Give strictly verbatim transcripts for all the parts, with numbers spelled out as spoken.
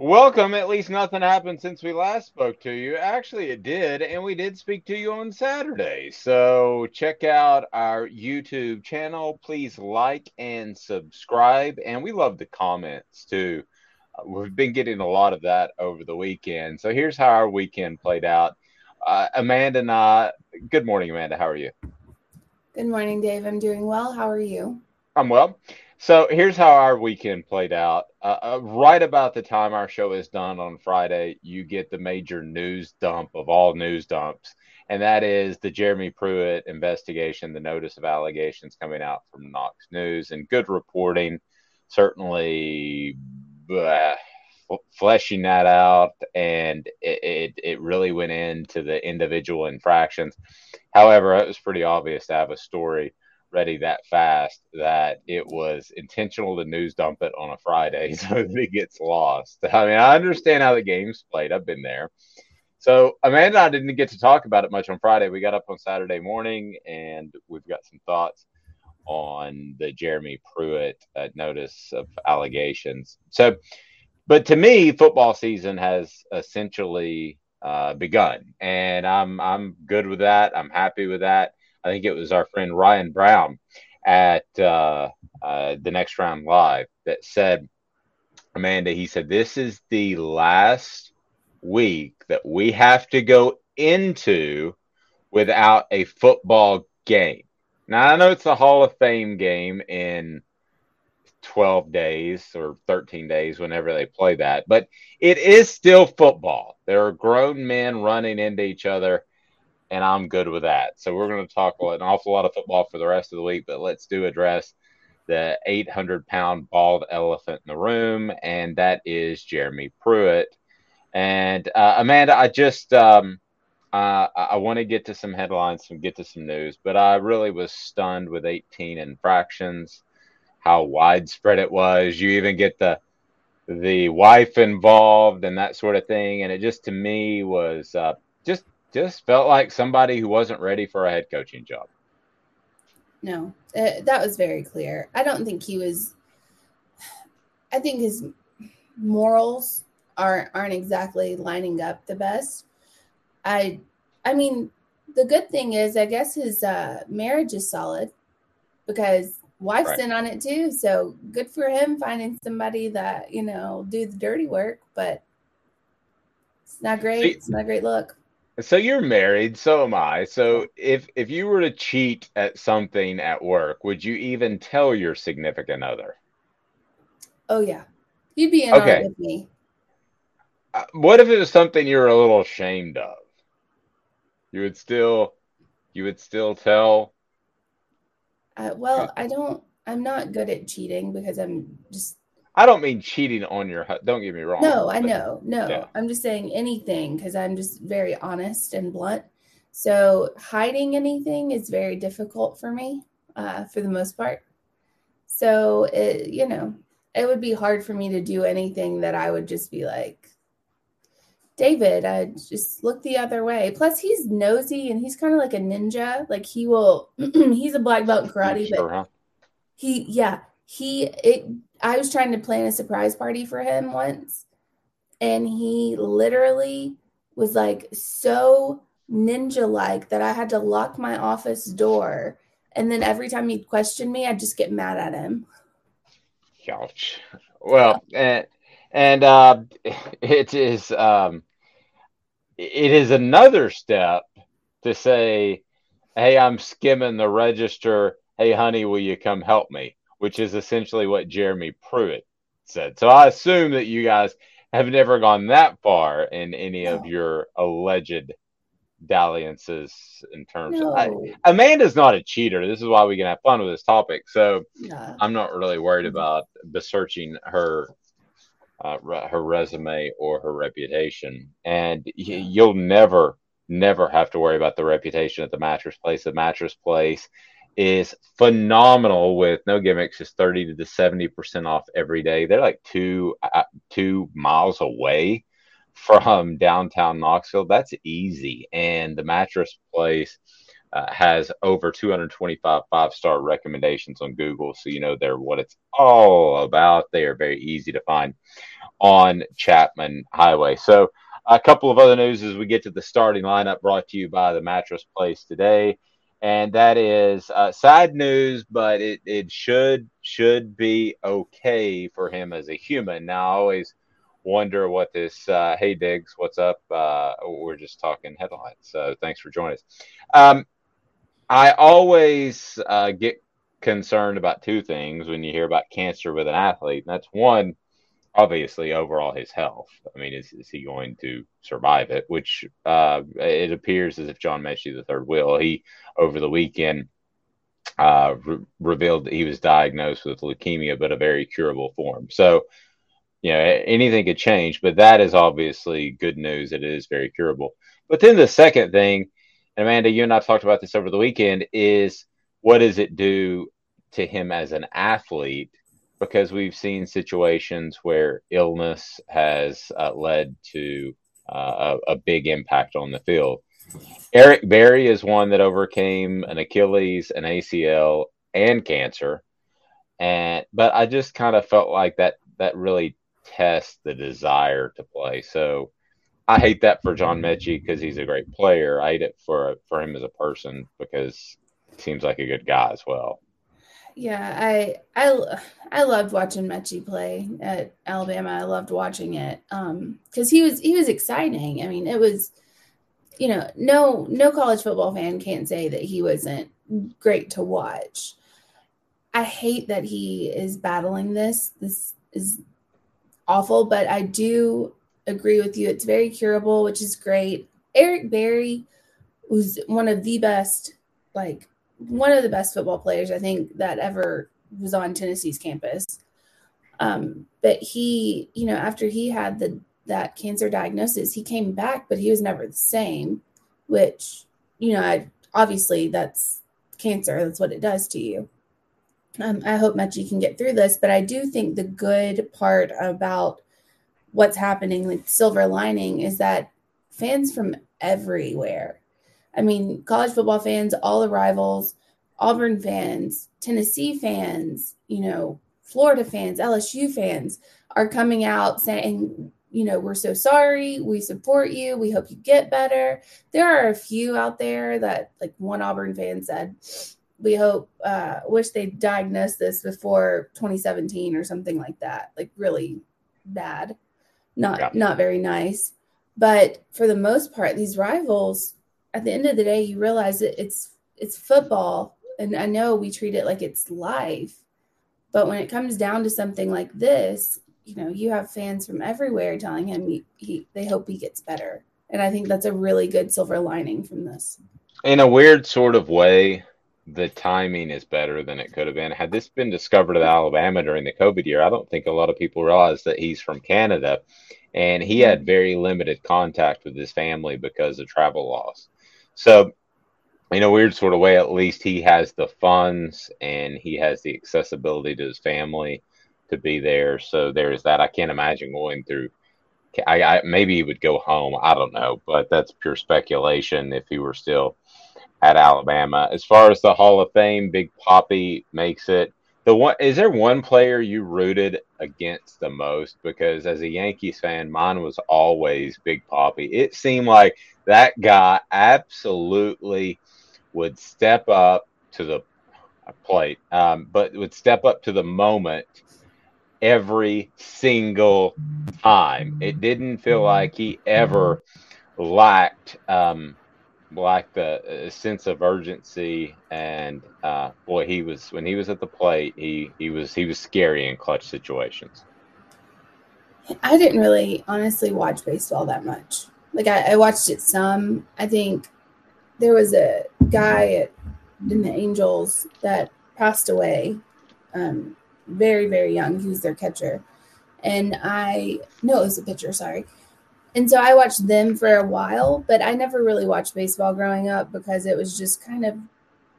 Welcome. At least nothing happened since we last spoke to you. Actually, it did, and we did speak to you on Saturday. So check out our YouTube channel. Please like and subscribe. And we love the comments, too. We've been getting a lot of that over the weekend. So here's how our weekend played out. Uh, Amanda and I, good morning, Amanda. How are you? Good morning, Dave. I'm doing well. How are you? I'm well. So here's how our weekend played out. Uh, uh, right about the time our show is done on Friday, you get the major news dump of all news dumps, and that is the Jeremy Pruitt investigation, the notice of allegations coming out from Knox News, and good reporting, certainly bleh, fleshing that out, and it, it, it really went into the individual infractions. However, it was pretty obvious to have a story ready that fast that it was intentional to news dump it on a Friday so that it gets lost. I mean, I understand how the game's played. I've been there. So Amanda and I didn't get to talk about it much on Friday. We got up on Saturday morning, and we've got some thoughts on the Jeremy Pruitt uh, notice of allegations. So, but to me, football season has essentially uh, begun, and I'm I'm good with that. I'm happy with that. I think it was our friend Ryan Brown at uh, uh, the Next Round Live that said, Amanda, he said, this is the last week that we have to go into without a football game. Now, I know it's a Hall of Fame game in twelve days or thirteen days, whenever they play that, but it is still football. There are grown men running into each other. And I'm good with that. So we're going to talk an awful lot of football for the rest of the week, but let's do address the eight hundred pound bald elephant in the room, and that is Jeremy Pruitt. And uh, Amanda, I just um, uh, I want to get to some headlines and get to some news, but I really was stunned with eighteen infractions, how widespread it was. You even get the the wife involved and that sort of thing, and it just to me was uh, just. Just felt like somebody who wasn't ready for a head coaching job. No, uh, that was very clear. I don't think he was. I think his morals aren't aren't exactly lining up the best. I, I mean, the good thing is, I guess his uh, marriage is solid because wife's right in on it too. So good for him finding somebody that you know do the dirty work, but it's not great. See, it's not a great look. So you're married, so am I. So if if you were to cheat at something at work, would you even tell your significant other? Oh, yeah. You'd be in okay. on with me. Uh, what if it was something you were a little ashamed of? You would still you would still tell? Uh, well, I don't, I'm not good at cheating because I'm just. I don't mean cheating on your, don't get me wrong. No, I know. No, yeah. I'm just saying anything because I'm just very honest and blunt. So hiding anything is very difficult for me, uh, for the most part. So, it, you know, it would be hard for me to do anything that I would just be like, David, I just look the other way. Plus, he's nosy and he's kind of like a ninja. Like he will, he's a black belt in karate, sure, but huh? he, yeah, he, it, I was trying to plan a surprise party for him once, and he literally was like so ninja-like that I had to lock my office door. And then every time he'd question me, I'd just get mad at him. Ouch. Well, and, and uh, it is um, it is another step to say, hey, I'm skimming the register. Hey, honey, will you come help me? Which is essentially what Jeremy Pruitt said. So I assume that you guys have never gone that far in any no. of your alleged dalliances in terms no. of I, Amanda's not a cheater. This is why we can have fun with this topic. So yeah. I'm not really worried about besearching her, uh, re- her resume or her reputation. And y- you'll never, never have to worry about the reputation at the Mattress Place. The Mattress Place is phenomenal with no gimmicks. It's thirty to seventy percent off every day. They're like two uh, two miles away from downtown Knoxville. That's easy. And the Mattress Place uh, has over two hundred twenty-five five-star recommendations on Google. So you know they're what it's all about. They are very easy to find on Chapman Highway. So a couple of other news as we get to the starting lineup brought to you by the Mattress Place today. And that is uh, sad news, but it, it should should be okay for him as a human. Now, I always wonder what this, uh, hey, Diggs, what's up? Uh, we're just talking headlines, so thanks for joining us. Um, I always uh, get concerned about two things when you hear about cancer with an athlete, and that's one, obviously, overall his health. I mean, is, is he going to survive it? Which uh, it appears as if John Metchie the third will. He, over the weekend, uh, re- revealed that he was diagnosed with leukemia, but a very curable form. So, you know, anything could change, but that is obviously good news. It is very curable. But then the second thing, and Amanda, you and I talked about this over the weekend, is what does it do to him as an athlete? Because we've seen situations where illness has uh, led to uh, a, a big impact on the field. Eric Berry is one that overcame an Achilles, an A C L, and cancer. And but I just kind of felt like that that really tests the desire to play. So I hate that for John Metchie because he's a great player. I hate it for for him as a person because he seems like a good guy as well. Yeah, I I I loved watching Metchie play at Alabama. I loved watching it um, because he was he was exciting. I mean, it was, you know, no no college football fan can't say that he wasn't great to watch. I hate that he is battling this. This is awful, but I do agree with you. It's very curable, which is great. Eric Berry was one of the best, like. one of the best football players, I think, that ever was on Tennessee's campus. Um, but he, you know, after he had the that cancer diagnosis, he came back, but he was never the same, which, you know, I, obviously that's cancer. That's what it does to you. Um, I hope Metchie can get through this, but I do think the good part about what's happening, like silver lining, is that fans from everywhere, I mean, college football fans, all the rivals, Auburn fans, Tennessee fans, you know, Florida fans, L S U fans are coming out saying, you know, we're so sorry. We support you. We hope you get better. There are a few out there that, like one Auburn fan said, we hope, uh, wish they diagnosed this before twenty seventeen or something like that. Like really bad, not, yeah. not very nice. But for the most part, these rivals, at the end of the day, you realize that it's it's football, and I know we treat it like it's life, but when it comes down to something like this, you know, you have fans from everywhere telling him he, he, they hope he gets better, and I think that's a really good silver lining from this. in a weird sort of way, the timing is better than it could have been. Had this been discovered in Alabama during the COVID year, I don't think a lot of people realize that he's from Canada, and he had very limited contact with his family because of travel laws. So in a weird sort of way, at least he has the funds and he has the accessibility to his family to be there. So there is that. I can't imagine going through. I, I maybe he would go home. I don't know, but that's pure speculation if he were still at Alabama. As far as the Hall of Fame, Big Papi makes it. The one, is there one player you rooted against the most? Because as a Yankees fan, mine was always Big Papi. It seemed like that guy absolutely would step up to the plate, um, but would step up to the moment every single time. It didn't feel like he ever lacked um, lacked the uh, sense of urgency. And uh, boy, he was when he was at the plate, he he was he was scary in clutch situations. I didn't really honestly watch baseball that much. Like I, I watched it some. I think there was a guy at, in the Angels that passed away. Um, very, very young. He was their catcher. And I – no, it was a pitcher, sorry. And so I watched them for a while, but I never really watched baseball growing up because it was just kind of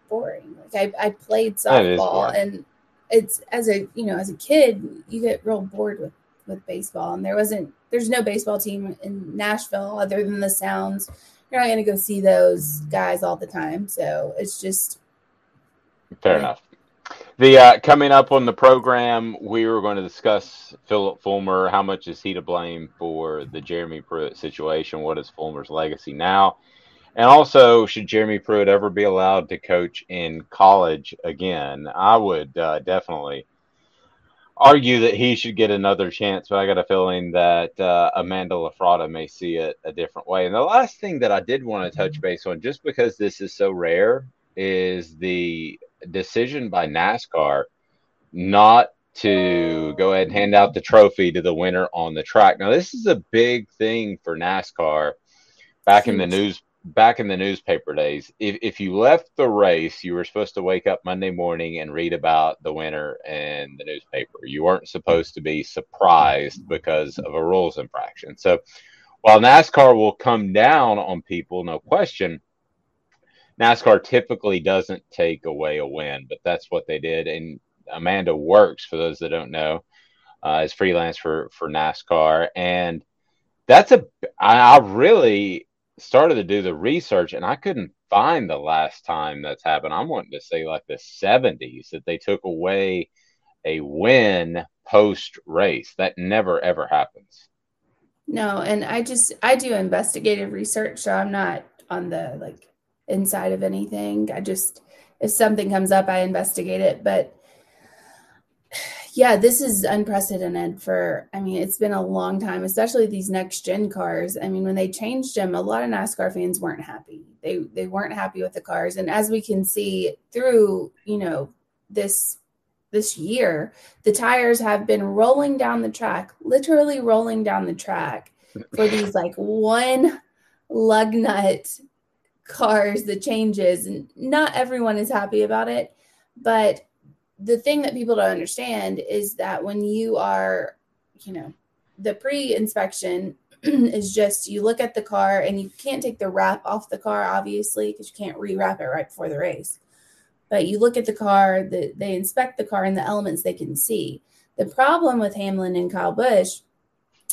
boring. Like I, I played softball, and it's as a, you know, as a kid, you get real bored with, with baseball. And there wasn't – there's no baseball team in Nashville other than the Sounds. You're not going to go see those guys all the time. So it's just – Fair enough. The uh, coming up on the program, we were going to discuss Philip Fulmer. How much is he to blame for the Jeremy Pruitt situation? What is Fulmer's legacy now? And also, should Jeremy Pruitt ever be allowed to coach in college again? I would uh, definitely argue that he should get another chance, but I got a feeling that uh, Amanda LaFratta may see it a different way. And the last thing that I did want to touch base on, just because this is so rare, is the decision by NASCAR not to go ahead and hand out the trophy to the winner on the track. Now, this is a big thing for NASCAR back in the news, back in the newspaper days. If if you left the race, you were supposed to wake up Monday morning and read about the winner in the newspaper. You weren't supposed to be surprised because of a rules infraction. So while NASCAR will come down on people, no question, NASCAR typically doesn't take away a win, but that's what they did. And Amanda works, for those that don't know, uh, as freelance for, for NASCAR. And that's a – I really started to do the research, and I couldn't find the last time that's happened. I'm wanting to say like the seventies, that they took away a win post-race. That never, ever happens. No, and I just – I do investigative research, so I'm not on the, like, inside of anything. I just, if something comes up, I investigate it. But yeah, this is unprecedented for, I mean, it's been a long time, especially these next gen cars. I mean, when they changed them, a lot of NASCAR fans weren't happy. They, they weren't happy with the cars. And as we can see through, you know, this, this year, the tires have been rolling down the track, literally rolling down the track for these like one lug nut cars, the changes, and not everyone is happy about it. But the thing that people don't understand is that when you are, you know, the pre-inspection is just, you look at the car and you can't take the wrap off the car, obviously, because you can't rewrap it right before the race. But you look at the car, the, they inspect the car and the elements they can see. The problem with Hamlin and Kyle Busch,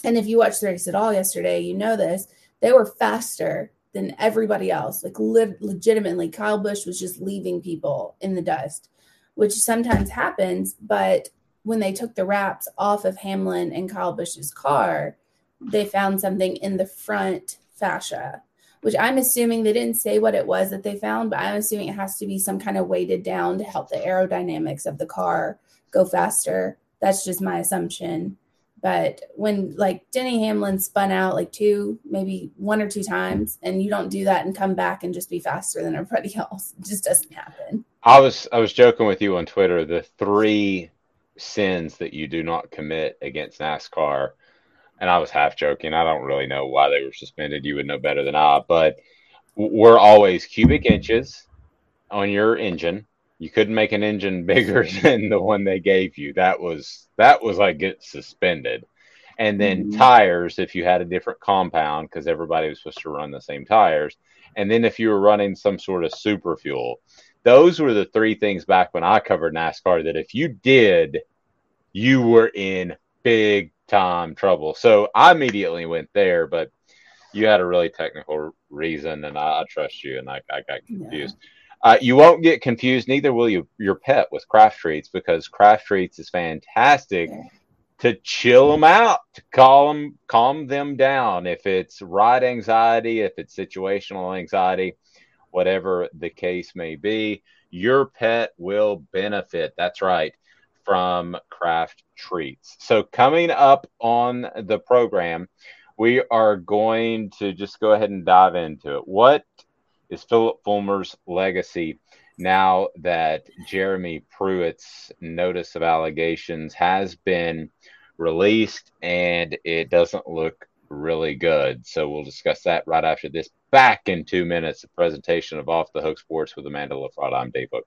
and if you watched the race at all yesterday, you know this, they were faster than everybody else. Like le- legitimately, Kyle Busch was just leaving people in the dust, which sometimes happens. But when they took the wraps off of Hamlin and Kyle Busch's car, they found something in the front fascia, which I'm assuming they didn't say what it was that they found, but I'm assuming it has to be some kind of weighted down to help the aerodynamics of the car go faster. That's just my assumption. But when, like, Denny Hamlin spun out, like, two, maybe one or two times, and you don't do that and come back and just be faster than everybody else, it just doesn't happen. I was I was joking with you on Twitter. The three sins that you do not commit against NASCAR, and I was half joking. I don't really know why they were suspended. You would know better than I. But were always cubic inches on your engine. You couldn't make an engine bigger than the one they gave you. That was that was like get suspended. And then mm-hmm. tires, if you had a different compound, because everybody was supposed to run the same tires. And then if you were running some sort of super fuel, those were the three things back when I covered NASCAR that if you did, you were in big time trouble. So I immediately went there, but you had a really technical reason, and I, I trust you, and I, I got confused. Yeah. Uh, you won't get confused, neither will you, your pet with Kraft Treats, because Kraft Treats is fantastic yeah. to chill them out, to calm them, calm them down. If it's ride anxiety, if it's situational anxiety, whatever the case may be, your pet will benefit. That's right, from Kraft Treats. So coming up on the program, we are going to just go ahead and dive into it. What is Philip Fulmer's legacy now that Jeremy Pruitt's notice of allegations has been released and it doesn't look really good? So we'll discuss that right after this. Back in two minutes, a presentation of Off the Hook Sports with Amanda LaFratta. I'm Dave Hooker.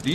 Do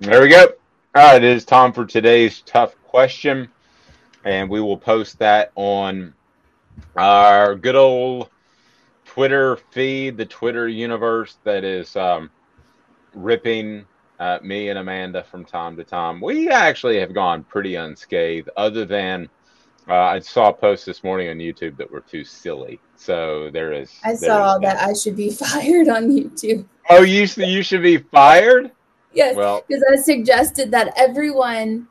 There we go. All right, it is time for today's tough question, and we will post that on our good old Twitter feed, the Twitter universe that is um, ripping uh, me and Amanda from time to time. We actually have gone pretty unscathed, other than uh, I saw a post this morning on YouTube that we're too silly. So there is. I saw that I should be fired on YouTube. Oh, you you should be fired? Yes, because well, I suggested that everyone,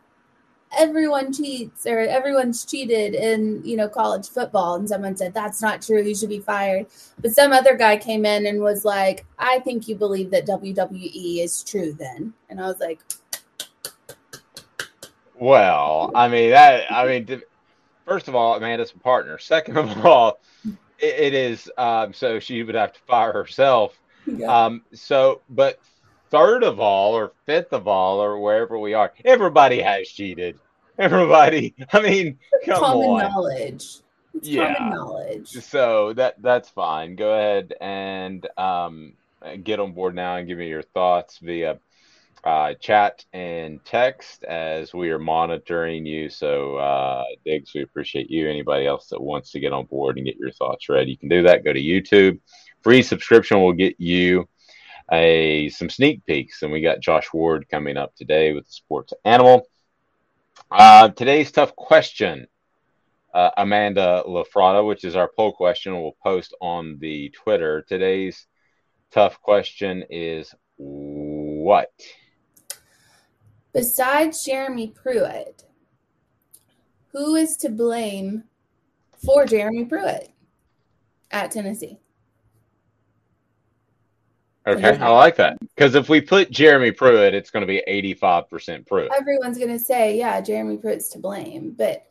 everyone cheats or everyone's cheated in, you know, college football. And someone said, that's not true. You should be fired. But some other guy came in and was like, I think you believe that W W E is true then. And I was like. Well, I mean, that I mean, first of all, Amanda's a partner. Second of all, it, it is. Um, so she would have to fire herself. Yeah. Um, so but. Third of all, or fifth of all, or wherever we are, everybody has cheated. Everybody, I mean, come common on. Knowledge. It's yeah. Common knowledge. So that that's fine. Go ahead and um, get on board now and give me your thoughts via uh, chat and text as we are monitoring you. So, uh, Diggs, we appreciate you. Anybody else that wants to get on board and get your thoughts read, you can do that. Go to YouTube. Free subscription will get you A, some sneak peeks, and we got Josh Ward coming up today with the Sports Animal. Uh, today's tough question uh, Amanda LaFratta, which is our poll question. We'll post on the Twitter. Today's tough question is what? Besides Jeremy Pruitt, who is to blame for Jeremy Pruitt at Tennessee? Okay, I like that. Because if we put Jeremy Pruitt, it's going to be eighty-five percent Pruitt. Everyone's going to say, yeah, Jeremy Pruitt's to blame. But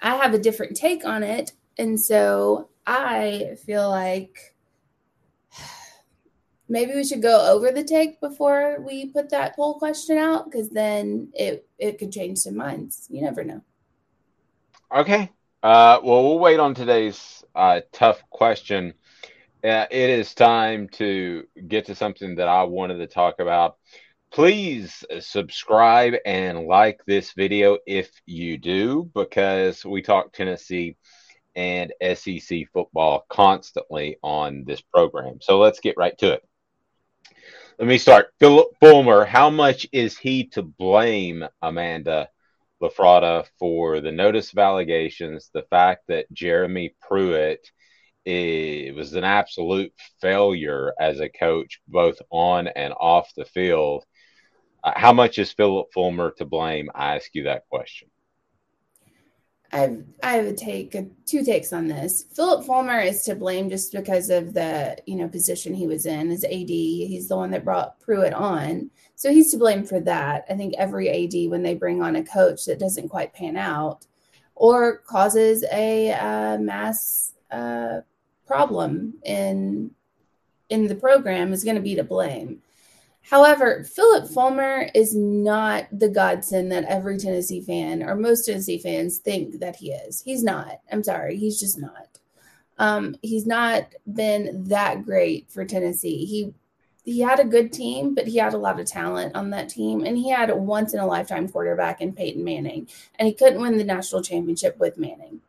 I have a different take on it. And so I feel like maybe we should go over the take before we put that poll question out, because then it, it could change some minds. You never know. Okay. Uh, well, we'll wait on today's uh, tough question. Uh, it is time to get to something that I wanted to talk about. Please subscribe and like this video if you do, because we talk Tennessee and S E C football constantly on this program. So let's get right to it. Let me start. Philip Fulmer, how much is he to blame, Amanda LaFratta, for the notice of allegations, the fact that Jeremy Pruitt it was an absolute failure as a coach, both on and off the field? Uh, how much is Philip Fulmer to blame? I ask you that question. I've, I have a take, a, two takes on this. Philip Fulmer is to blame just because of the, you know, position he was in as A D. He's the one that brought Pruitt on. So he's to blame for that. I think every A D, when they bring on a coach that doesn't quite pan out or causes a uh, mass uh problem in in the program, is going to be to blame. However, Philip Fulmer is not the godsend that every Tennessee fan or most Tennessee fans think that he is. He's not. I'm sorry. He's just not. Um, he's not been that great for Tennessee. He he had a good team, but he had a lot of talent on that team, and he had a once-in-a-lifetime quarterback in Peyton Manning, and he couldn't win the national championship with Manning.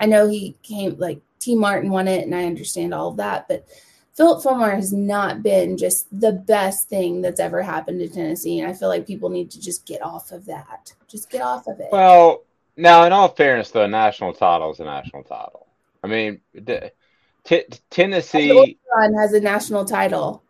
I know he came like T. Martin won it, and I understand all of that, but Philip Fulmer has not been just the best thing that's ever happened to Tennessee, and I feel like people need to just get off of that. Just get off of it. Well, now, in all fairness, though, a national title is a national title. I mean, t- Tennessee has a national title.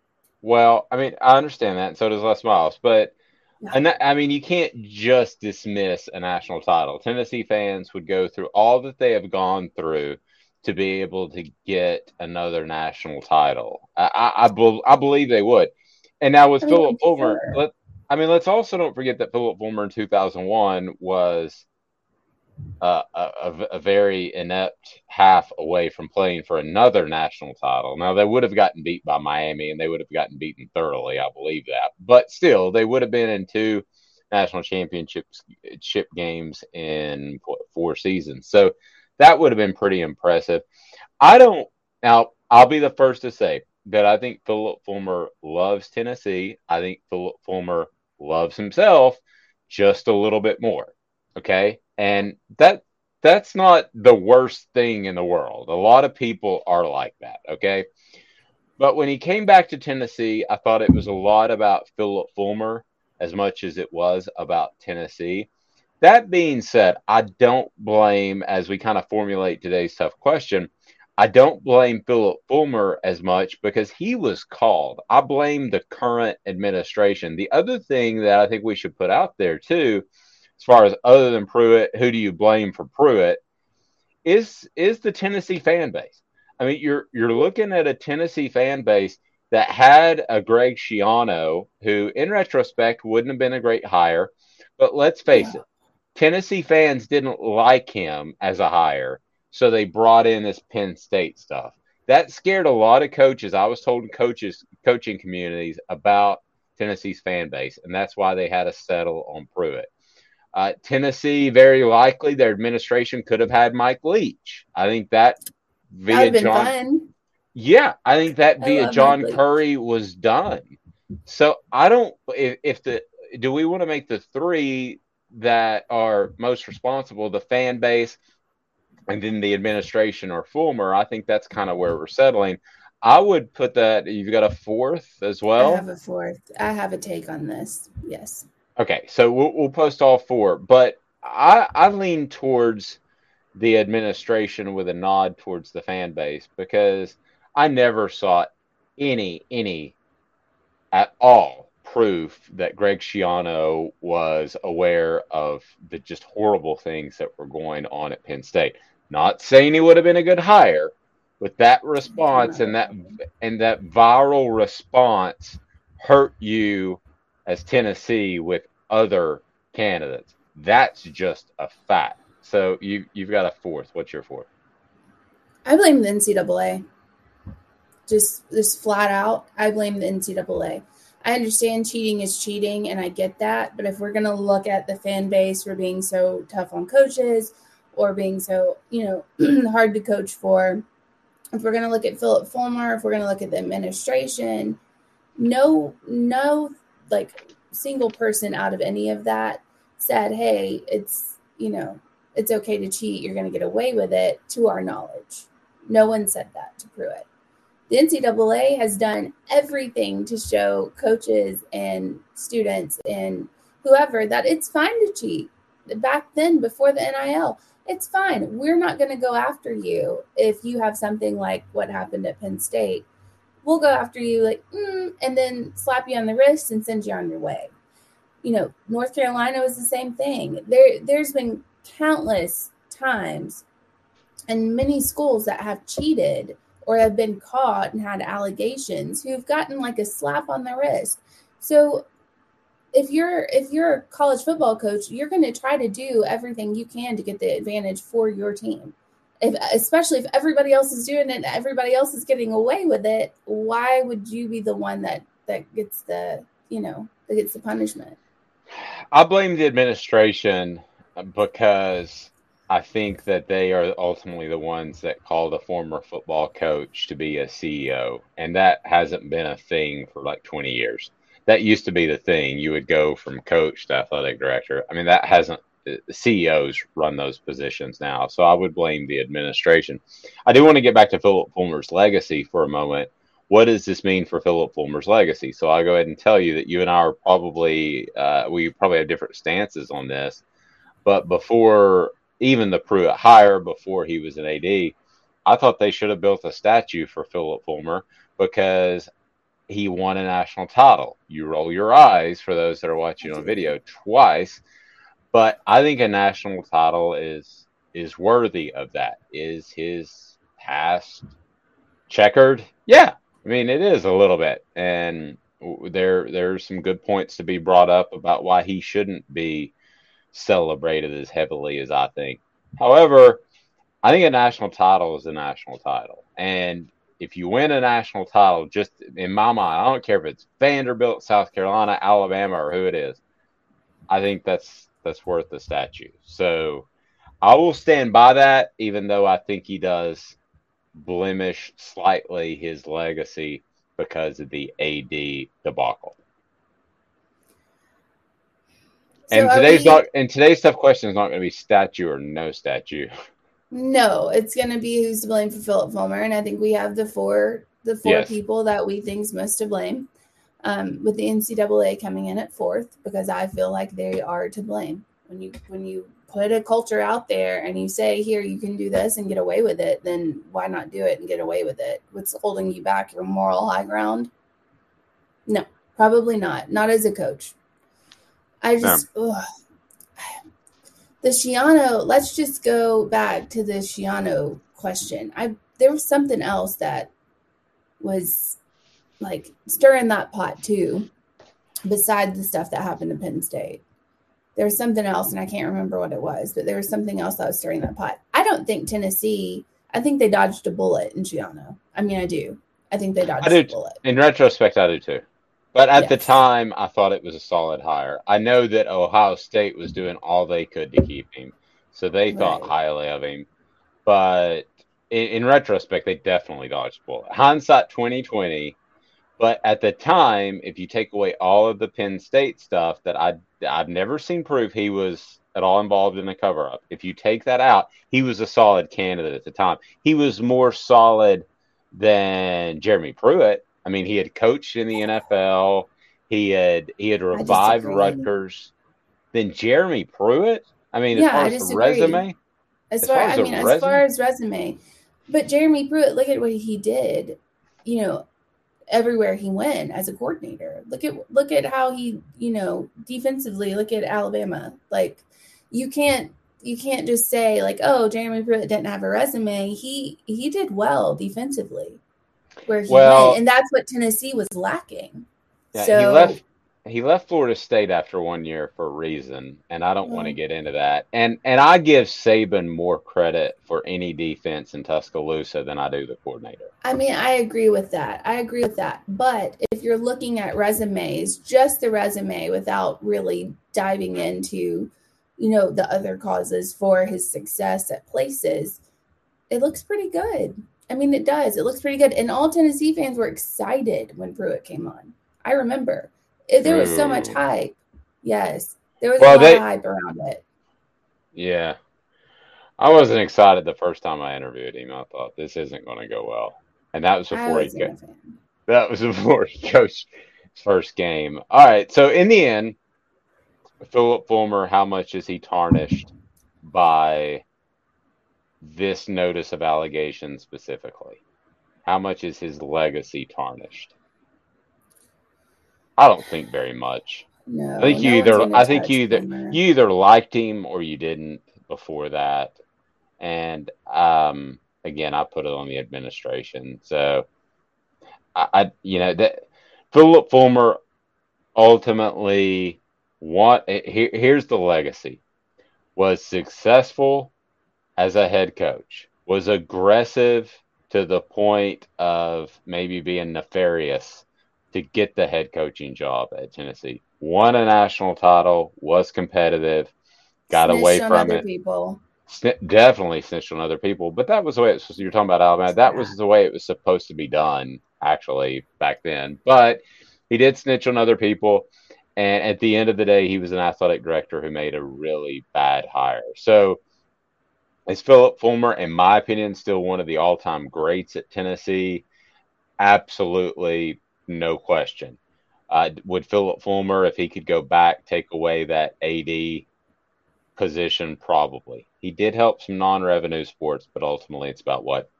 Well, I mean, I understand that, and so does Les Miles, but yeah. And I mean, you can't just dismiss a national title. Tennessee fans would go through all that they have gone through to be able to get another national title. I, I, I, be, I believe they would. And now with I mean, Philip Fulmer, sure. let, I mean, let's also don't forget that Philip Fulmer in two thousand one was uh, a, a very inept half away from playing for another national title. Now, they would have gotten beat by Miami, and they would have gotten beaten thoroughly. I believe that. But still, they would have been in two national championships chip games in four seasons. So that would have been pretty impressive. I don't – now, I'll be the first to say that I think Philip Fulmer loves Tennessee. I think Philip Fulmer loves himself just a little bit more, okay? And that that's not the worst thing in the world. A lot of people are like that, okay? But when he came back to Tennessee, I thought it was a lot about Philip Fulmer as much as it was about Tennessee. That being said, I don't blame, as we kind of formulate today's tough question, I don't blame Philip Fulmer as much because he was called. I blame the current administration. The other thing that I think we should put out there, too, as far as other than Pruitt, who do you blame for Pruitt, is is the Tennessee fan base. I mean, you're you're looking at a Tennessee fan base that had a Greg Schiano, who in retrospect wouldn't have been a great hire, but let's face yeah. it. Tennessee fans didn't like him as a hire, so they brought in this Penn State stuff. That scared a lot of coaches. I was told in coaches, coaching communities about Tennessee's fan base, and that's why they had to settle on Pruitt. Uh, Tennessee, very likely, their administration could have had Mike Leach. I think that via John. Fun. Yeah, I think that via John Curry was done. So I don't. If, if the do we want to make the three that are most responsible, the fan base and then the administration or Fulmer? I think that's kind of where we're settling. I would put that, you've got a fourth as well. I have a fourth. I have a take on this. Yes. Okay. So we'll, we'll post all four, but I, I lean towards the administration with a nod towards the fan base, because I never saw any, any at all proof that Greg Schiano was aware of the just horrible things that were going on at Penn State. Not saying he would have been a good hire, but that response and that and that viral response hurt you as Tennessee with other candidates. That's just a fact. So you, you've got a fourth. What's your fourth? I blame the N C double A. Just, just flat out, I blame the N C double A. I understand cheating is cheating, and I get that. But if we're going to look at the fan base for being so tough on coaches or being so, you know, hard to coach for, if we're going to look at Philip Fulmer, if we're going to look at the administration, no, no, like, single person out of any of that said, hey, it's, you know, it's okay to cheat. You're going to get away with it, to our knowledge. No one said that to Pruitt. The N C double A has done everything to show coaches and students and whoever that it's fine to cheat. Back then, before the N I L, it's fine. We're not going to go after you if you have something like what happened at Penn State. We'll go after you like, mm, and then slap you on the wrist and send you on your way. You know, North Carolina was the same thing. There, there's been countless times and many schools that have cheated or have been caught and had allegations who've gotten like a slap on the wrist. So if you're if you're a college football coach, you're going to try to do everything you can to get the advantage for your team. If, especially if everybody else is doing it, everybody else is getting away with it, why would you be the one that, that gets the, you know, that gets the punishment? I blame the administration because I think that they are ultimately the ones that call the former football coach to be a C E O. And that hasn't been a thing for like twenty years. That used to be the thing. You would go from coach to athletic director. I mean, that hasn't, C E Os run those positions now. So I would blame the administration. I do want to get back to Philip Fulmer's legacy for a moment. What does this mean for Philip Fulmer's legacy? So I'll go ahead and tell you that you and I are probably, uh, we probably have different stances on this, but before even the Pruitt hire, before he was an A D, I thought they should have built a statue for Philip Fulmer because he won a national title. You roll your eyes for those that are watching on video twice, but I think a national title is is worthy of that. Is his past checkered? Yeah, I mean it is a little bit, and there there's some good points to be brought up about why he shouldn't be celebrated as heavily as I think. However, I think a national title is a national title. And if you win a national title, just in my mind, I don't care if it's Vanderbilt, South Carolina, Alabama, or who it is, I think that's that's worth the statue. So I will stand by that, even though I think he does blemish slightly his legacy because of the A D debacle. So and today's we, not and today's tough question is not going to be statue or no statue. No, it's going to be who's to blame for Philip Fulmer, and I think we have the four the four yes. people that we think's most to blame, um, with the N C double A coming in at fourth because I feel like they are to blame. When you when you put a culture out there and you say here you can do this and get away with it, then why not do it and get away with it? What's holding you back? Your moral high ground? No, probably not. Not as a coach. I just, no. ugh. The Schiano, let's just go back to the Schiano question. I There was something else that was like stirring that pot too, besides the stuff that happened to Penn State. There was something else, and I can't remember what it was, but there was something else that was stirring that pot. I don't think Tennessee, I think they dodged a bullet in Schiano. I mean, I do. I think they dodged a bullet. In retrospect, I do too. But at yes. the time, I thought it was a solid hire. I know that Ohio State was doing all they could to keep him, so they right. thought highly of him. But in, in retrospect, they definitely dodged a bullet. Hindsight twenty twenty. But at the time, if you take away all of the Penn State stuff that I, I've never seen proof he was at all involved in the cover-up, if you take that out, he was a solid candidate at the time. He was more solid than Jeremy Pruitt. I mean, he had coached in the N F L. He had he had revived Rutgers. Then Jeremy Pruitt. I mean, yeah, as far as the resume, As, as far, far as I mean, resume? as far as resume, but Jeremy Pruitt, look at what he did, you know, everywhere he went as a coordinator. Look at, look at how he, you know, defensively, look at Alabama. Like you can't, you can't just say like, oh, Jeremy Pruitt didn't have a resume. He, he did well defensively where he well, went. And that's what Tennessee was lacking. Yeah, so he left, he left Florida State after one year for a reason, and I don't yeah. want to get into that. And and I give Saban more credit for any defense in Tuscaloosa than I do the coordinator. I mean, I agree with that. I agree with that. But if you're looking at resumes, just the resume without really diving into, you know, the other causes for his success at places, it looks pretty good. I mean, it does. It looks pretty good. And all Tennessee fans were excited when Pruitt came on. I remember. There was so much hype. Yes. There was well, a lot they, of hype around it. Yeah. I wasn't excited the first time I interviewed him. I thought, this isn't going to go well. And that was before he go- That was before he coached his first game. All right. So, in the end, Philip Fulmer, how much is he tarnished by this notice of allegation specifically? How much is his legacy tarnished? I don't think very much. No, I think you either. I think you either you either liked him or you didn't before that. And um, again, I put it on the administration. So I, I you know, that Philip Fulmer ultimately want. Here, here's the legacy: was successful as a head coach, was aggressive to the point of maybe being nefarious to get the head coaching job at Tennessee, won a national title, was competitive, got snitched away from other it. People. Sn- definitely snitched on other people, but that was the way it was. You're talking about Alabama. That yeah. was the way it was supposed to be done, actually, back then. But he did snitch on other people, and at the end of the day, he was an athletic director who made a really bad hire. So, is Philip Fulmer, in my opinion, still one of the all-time greats at Tennessee? Absolutely. No question. Uh, would Philip Fulmer, if he could go back, take away that A D position? Probably. He did help some non-revenue sports, but ultimately it's about what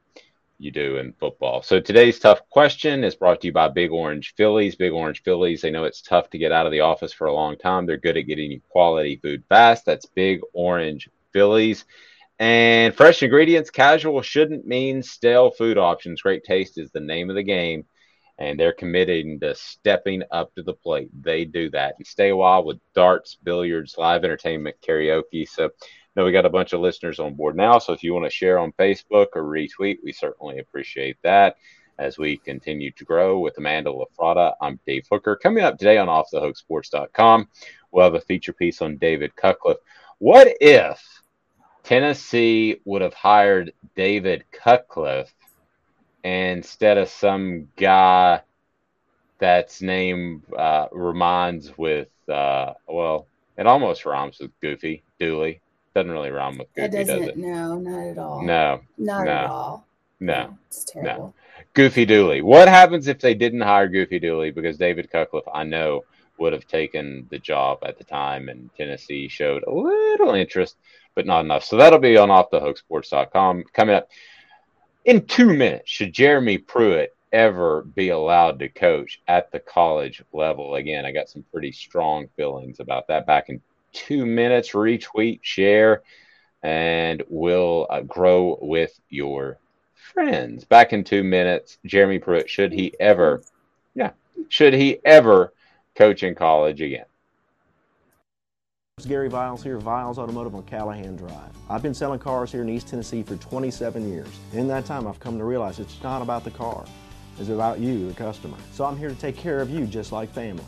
you do in football. So today's tough question is brought to you by Big Orange Fillies. Big Orange Fillies, they know it's tough to get out of the office for a long time. They're good at getting you quality food fast. That's Big Orange Fillies. And fresh ingredients, casual shouldn't mean stale food options. Great taste is the name of the game. And they're committed to stepping up to the plate. They do that. And stay a while with darts, billiards, live entertainment, karaoke. So, you know, we got a bunch of listeners on board now. So if you want to share on Facebook or retweet, we certainly appreciate that. As we continue to grow with Amanda LaFratta, I'm Dave Hooker. Coming up today on Off The Hook Sports dot com, we'll have a feature piece on David Cutcliffe. What if Tennessee would have hired David Cutcliffe instead of some guy that's name uh, reminds with, uh, well, it almost rhymes with Goofy, Dooley. Doesn't really rhyme with Goofy, does it? No, not at all. No. Not no, at all. No. It's terrible. No. Goofy Dooley. What happens if they didn't hire Goofy Dooley? Because David Cutcliffe, I know, would have taken the job at the time, and Tennessee showed a little interest, but not enough. So that'll be on Off The Hook Sports dot com. Coming up in two minutes, should Jeremy Pruitt ever be allowed to coach at the college level again? I got some pretty strong feelings about that. Back in two minutes, retweet, share, and we'll uh, grow with your friends. Back in two minutes, Jeremy Pruitt, should he ever, yeah, should he ever coach in college again? Gary Viles here, Viles Automotive on Callahan Drive. I've been selling cars here in East Tennessee for twenty-seven years. In that time, I've come to realize it's not about the car. It's about you, the customer. So I'm here to take care of you just like family.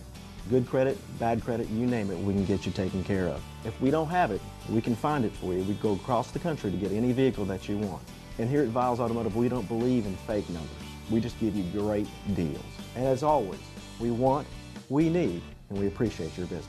Good credit, bad credit, you name it, we can get you taken care of. If we don't have it, we can find it for you. We go across the country to get any vehicle that you want. And here at Viles Automotive, we don't believe in fake numbers. We just give you great deals. And as always, we want, we need, and we appreciate your business.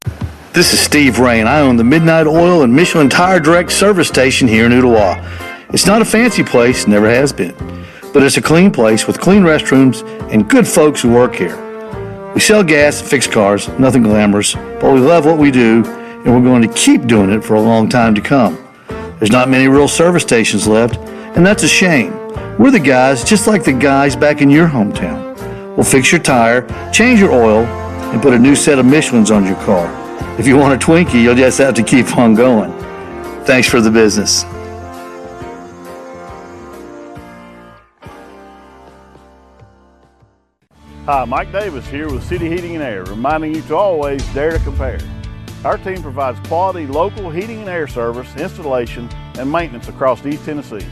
This is Steve Rain. I own the Midnight Oil and Michelin Tire Direct service station here in Ooltewah. It's not a fancy place, never has been, but it's a clean place with clean restrooms and good folks who work here. We sell gas and fix cars, nothing glamorous, but we love what we do, and we're going to keep doing it for a long time to come. There's not many real service stations left, and that's a shame. We're the guys just like the guys back in your hometown. We'll fix your tire, change your oil, and put a new set of Michelins on your car. If you want a Twinkie, you'll just have to keep on going. Thanks for the business. Hi, Mike Davis here with City Heating and Air, reminding you to always dare to compare. Our team provides quality local heating and air service, installation, and maintenance across East Tennessee.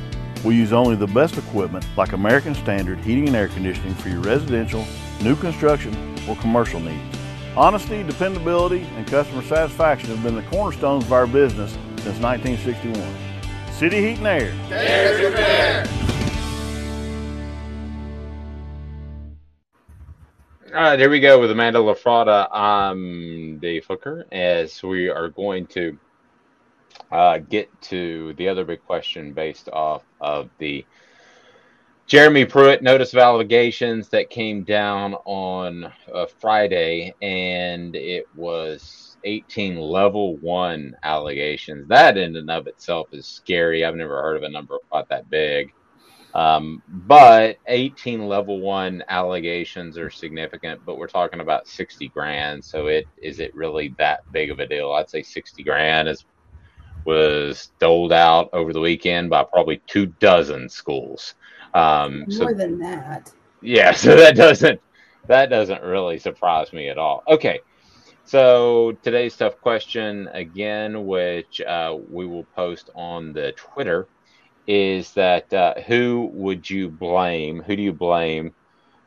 We use only the best equipment like American Standard heating and air conditioning for your residential, new construction, or commercial needs. Honesty, dependability, and customer satisfaction have been the cornerstones of our business since nineteen sixty-one. City Heat and Air. Dare to compare. All right, here we go with Amanda LaFratta. I'm Dave Hooker, as we are going to uh, get to the other big question based off of the Jeremy Pruitt notice of allegations that came down on uh, Friday, and it was eighteen level one allegations. That in and of itself is scary. I've never heard of a number quite that big. Um, but eighteen level one allegations are significant, but we're talking about sixty grand. So it, is it really that big of a deal? I'd say sixty grand is, was doled out over the weekend by probably two dozen schools. Um, more so, than that. Yeah. So that doesn't, that doesn't really surprise me at all. Okay. So today's tough question again, which, uh, we will post on the Twitter, is that uh, who would you blame? Who do you blame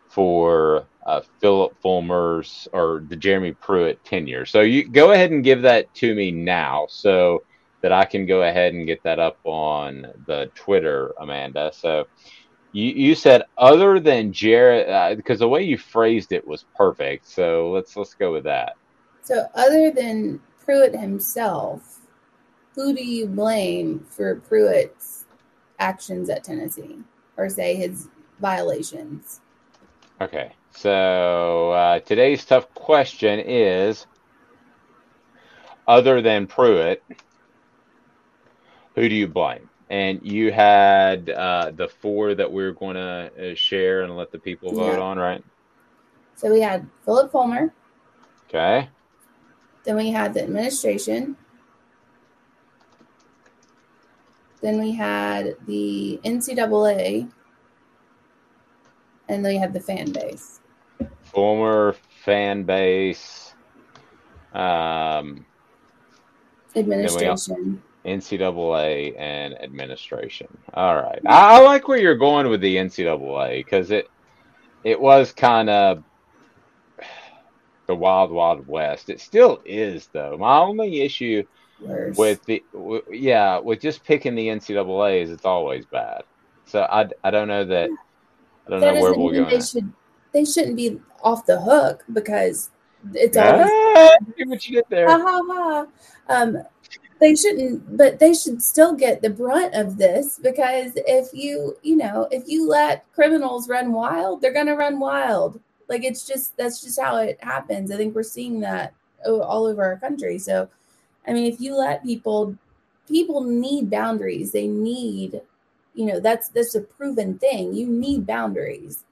for uh, Philip Fulmer's or the Jeremy Pruitt tenure? So you go ahead and give that to me now so that I can go ahead and get that up on the Twitter, Amanda. So you, you said other than Jared, uh, because the way you phrased it was perfect. So let's let's go with that. So other than Pruitt himself, who do you blame for Pruitt's actions at Tennessee, or say his violations? Okay, so uh, today's tough question is, other than Pruitt, who do you blame? And you had uh, the four that we we're going to share and let the people vote yeah. on, right? So we had Philip Fulmer. Okay. Then we had the administration. Then we had the N C double A, and then we had the fan base. Former fan base. Um, administration. N C double A and administration. All right. I, I like where you're going with the N C double A, because it, it was kind of the wild, wild west. It still is, though. My only issue Worse. With the w- yeah, with just picking the N C double A is it's always bad. So I, I don't know that I don't that know where we're going. They should they shouldn't be off the hook because it's always ah, bad. What you did there. Ha, ha, ha. Um, they shouldn't, but they should still get the brunt of this because if you you know if you let criminals run wild, they're gonna run wild. Like it's just that's just how it happens. I think we're seeing that all over our country. So. I mean, if you let people, people need boundaries. They need, you know, that's, that's a proven thing. You need boundaries.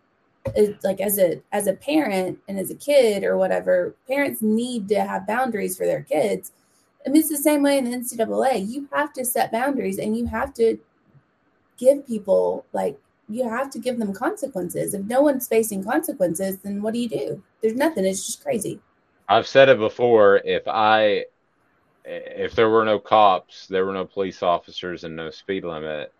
It's like as a, as a parent and as a kid or whatever, parents need to have boundaries for their kids. I mean, it's the same way in the N C double A. You have to set boundaries and you have to give people, like, you have to give them consequences. If no one's facing consequences, then what do you do? There's nothing. It's just crazy. I've said it before. If I... If there were no cops, there were no police officers and no speed limit,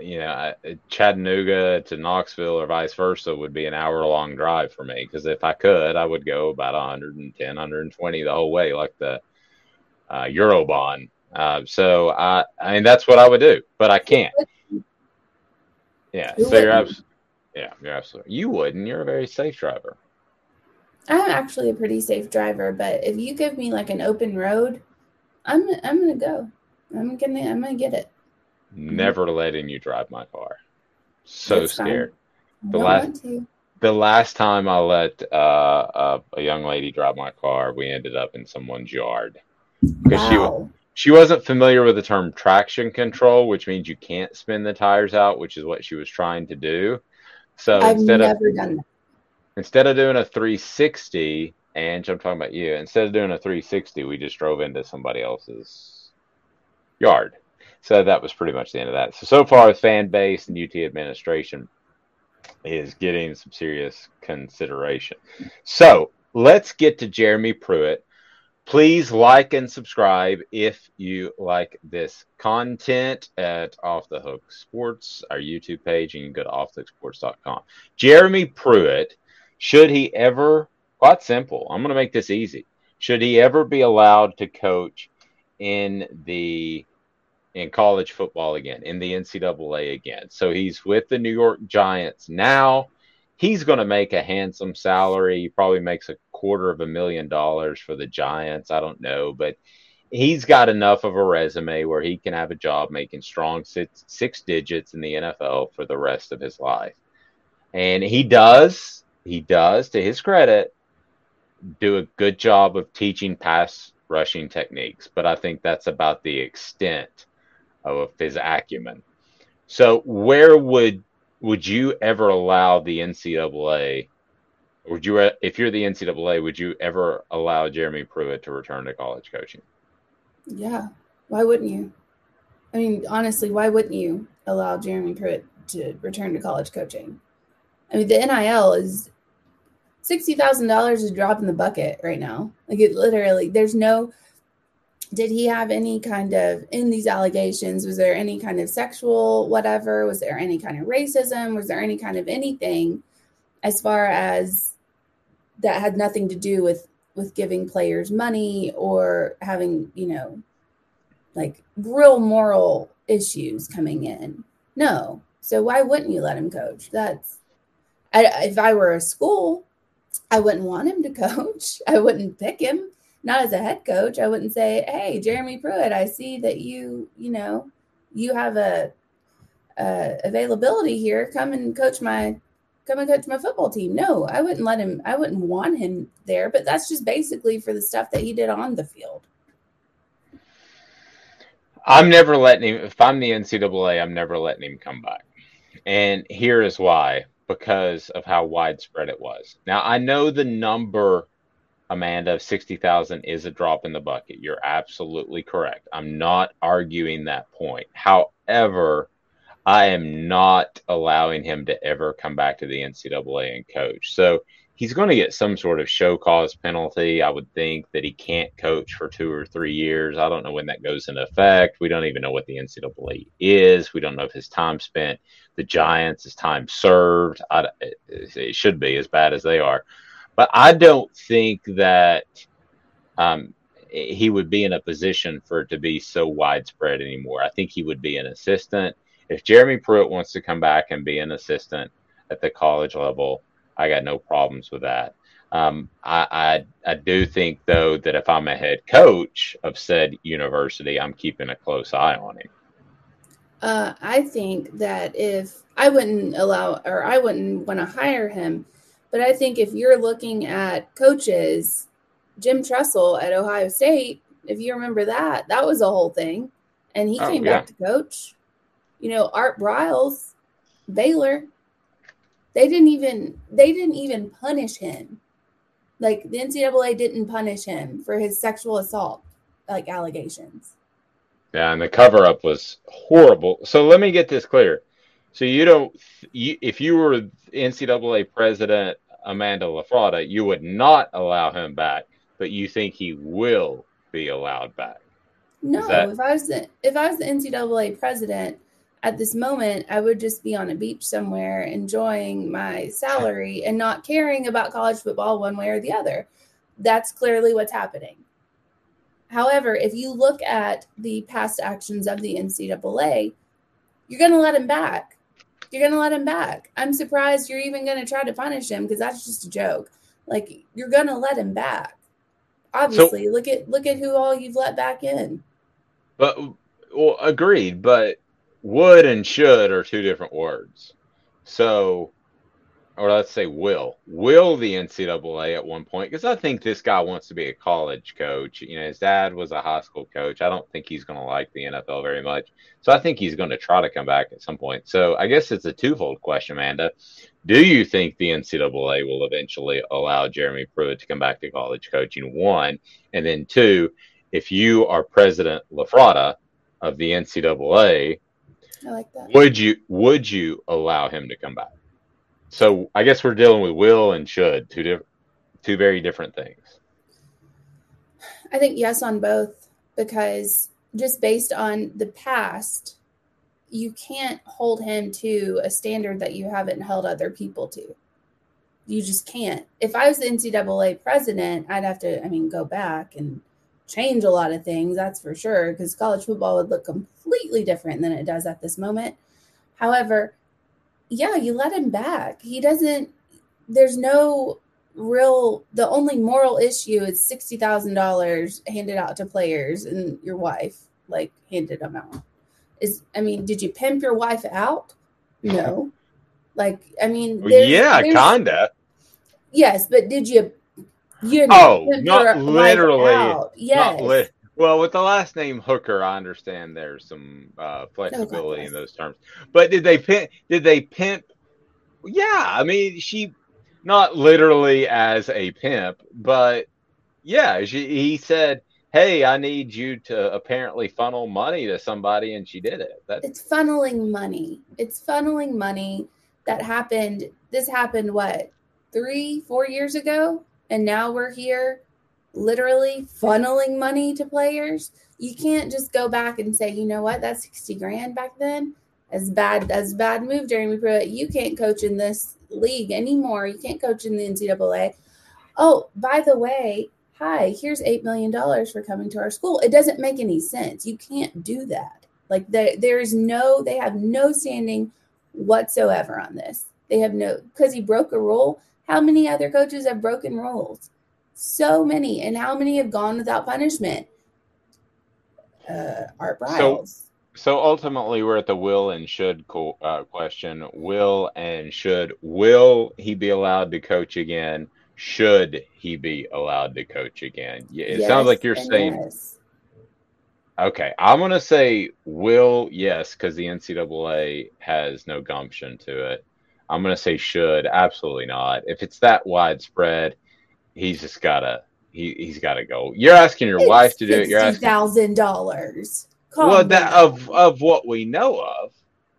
you know, Chattanooga to Knoxville or vice versa would be an hour long drive for me. Cause if I could, I would go about one ten, one twenty the whole way, like the uh, Eurobahn. Uh, so I, I mean, that's what I would do, but I can't. Yeah. You so wouldn't. you're abs- Yeah. You're absolutely, you wouldn't, you're a very safe driver. I'm actually a pretty safe driver, but if you give me like an open road, I'm, I'm going to go, I'm going to, I'm going to get it. Never letting you drive my car. So That's scared. The last, the last time I let uh, uh, a young lady drive my car, we ended up in someone's yard. Because wow. she, she wasn't familiar with the term traction control, which means you can't spin the tires out, which is what she was trying to do. So I've instead never of done that. Instead of doing a three sixty, Ange, I'm talking about you, instead of doing a three sixty, we just drove into somebody else's yard. So that was pretty much the end of that. So, so far, the fan base and U T administration is getting some serious consideration. So let's get to Jeremy Pruitt. Please like and subscribe if you like this content at Off The Hook Sports, our YouTube page, and you can go to off the hook sports dot com. Jeremy Pruitt, should he ever, quite simple, I'm going to make this easy. Should he ever be allowed to coach in the in college football again, in the N C double A again? So he's with the New York Giants now. He's going to make a handsome salary. He probably makes a quarter of a million dollars for the Giants. I don't know, but he's got enough of a resume where he can have a job making strong six, six digits in the N F L for the rest of his life. And he does, he does, to his credit, do a good job of teaching pass rushing techniques. But I think that's about the extent of his acumen. So where would would you ever allow the N C double A, would you, if you're the N C double A, would you ever allow Jeremy Pruitt to return to college coaching? Yeah, why wouldn't you? I mean, honestly, why wouldn't you allow Jeremy Pruitt to return to college coaching? I mean, the N I L is sixty thousand dollars is a drop in the bucket right now. Like, it literally, there's no Did he have any kind of, in these allegations, was there any kind of sexual whatever? Was there any kind of racism? Was there any kind of anything as far as that had nothing to do with, with giving players money or having, you know, like real moral issues coming in? No. So why wouldn't you let him coach? That's, I, if I were a school, I wouldn't want him to coach. I wouldn't pick him. Not as a head coach, I wouldn't say, hey, Jeremy Pruitt, I see that you, you know, you have a, a availability here. Come and coach my, come and coach my football team. No, I wouldn't let him, I wouldn't want him there, but that's just basically for the stuff that he did on the field. I'm never letting him, if I'm the N C double A, I'm never letting him come back. And here is why, because of how widespread it was. Now, I know the number, Amanda, of sixty thousand is a drop in the bucket. You're absolutely correct. I'm not arguing that point. However, I am not allowing him to ever come back to the N C double A and coach. So he's going to get some sort of show cause penalty. I would think that he can't coach for two or three years. I don't know when that goes into effect. We don't even know what the N C double A is. We don't know if his time spent the Giants, his time served. I, it should be as bad as they are. But I don't think that um, he would be in a position for it to be so widespread anymore. I think he would be an assistant. If Jeremy Pruitt wants to come back and be an assistant at the college level, I got no problems with that. Um, I, I, I do think, though, that if I'm a head coach of said university, I'm keeping a close eye on him. Uh, I think that if I wouldn't allow or I wouldn't want to hire him, but I think if you're looking at coaches, Jim Tressel at Ohio State, if you remember that, that was a whole thing. And he oh, came yeah. back to coach. You know, Art Briles, Baylor, they didn't even they didn't even punish him. Like, the N C double A didn't punish him for his sexual assault, like, allegations. Yeah, and the cover-up was horrible. So let me get this clear. So you don't, you, if you were N C double A president Amanda LaFratta, you would not allow him back, but you think he will be allowed back? No, that... if I was the if I was the N C double A president, at this moment, I would just be on a beach somewhere enjoying my salary and not caring about college football one way or the other. That's clearly what's happening. However, if you look at the past actions of the N C double A, you're going to let him back. You're going to let him back. I'm surprised you're even going to try to punish him, because that's just a joke. Like, you're going to let him back. Obviously, so, look at look at who all you've let back in. But well, agreed, but would and should are two different words. So, or let's say will. Will the N C double A at one point, because I think this guy wants to be a college coach. You know, his dad was a high school coach. I don't think he's going to like the N F L very much. So I think he's going to try to come back at some point. So I guess it's a twofold question, Amanda. Do you think the N C double A will eventually allow Jeremy Pruitt to come back to college coaching? One. And then two, if you are President LaFratta of the N C double A, I like that. Would you would you allow him to come back? So I guess we're dealing with will and should, two diff- two very different things. I think yes on both, because just based on the past, you can't hold him to a standard that you haven't held other people to. You just can't. If I was the N C double A president, I'd have to, I mean, go back and change a lot of things, that's for sure, because college football would look completely different than it does at this moment. However, yeah, you let him back. He doesn't, there's no real, the only moral issue is sixty thousand dollars handed out to players and your wife, like, handed them out. Is, I mean, did you pimp your wife out? No. Like, I mean. There's, yeah, there's, kinda. Yes, but did you, you oh, pimp not your literally. Wife out? Yes. Not li- Well, with the last name Hooker, I understand there's some uh, flexibility oh, in those terms. But did they pimp? Did they pimp? Yeah, I mean, she, not literally as a pimp, but yeah, she, he said, "Hey, I need you to apparently funnel money to somebody," and she did it. That's- it's funneling money. It's funneling money that happened. This happened what three, four years ago, and now we're here. Literally funneling money to players. You can't just go back and say, you know what, that's sixty grand back then. As bad as bad move, Jeremy Pruitt. You can't coach in this league anymore. You can't coach in the N C double A. Oh, by the way, hi, here's eight million dollars for coming to our school. It doesn't make any sense. You can't do that. Like, there, there is no, they have no standing whatsoever on this. They have no, because he broke a rule. How many other coaches have broken rules? So many, and how many have gone without punishment? Uh, Art Briles. So, so ultimately, we're at the will and should co- uh, question. Will and should. Will he be allowed to coach again? Should he be allowed to coach again? It yes, sounds like you're saying. Yes. Okay, I'm going to say will, yes, because the N C double A has no gumption to it. I'm going to say should. Absolutely not. If it's that widespread, he's just gotta. He he's gotta go. You're asking your it's wife to do it. You're asking thousand dollars. Well, that down. of of what we know of.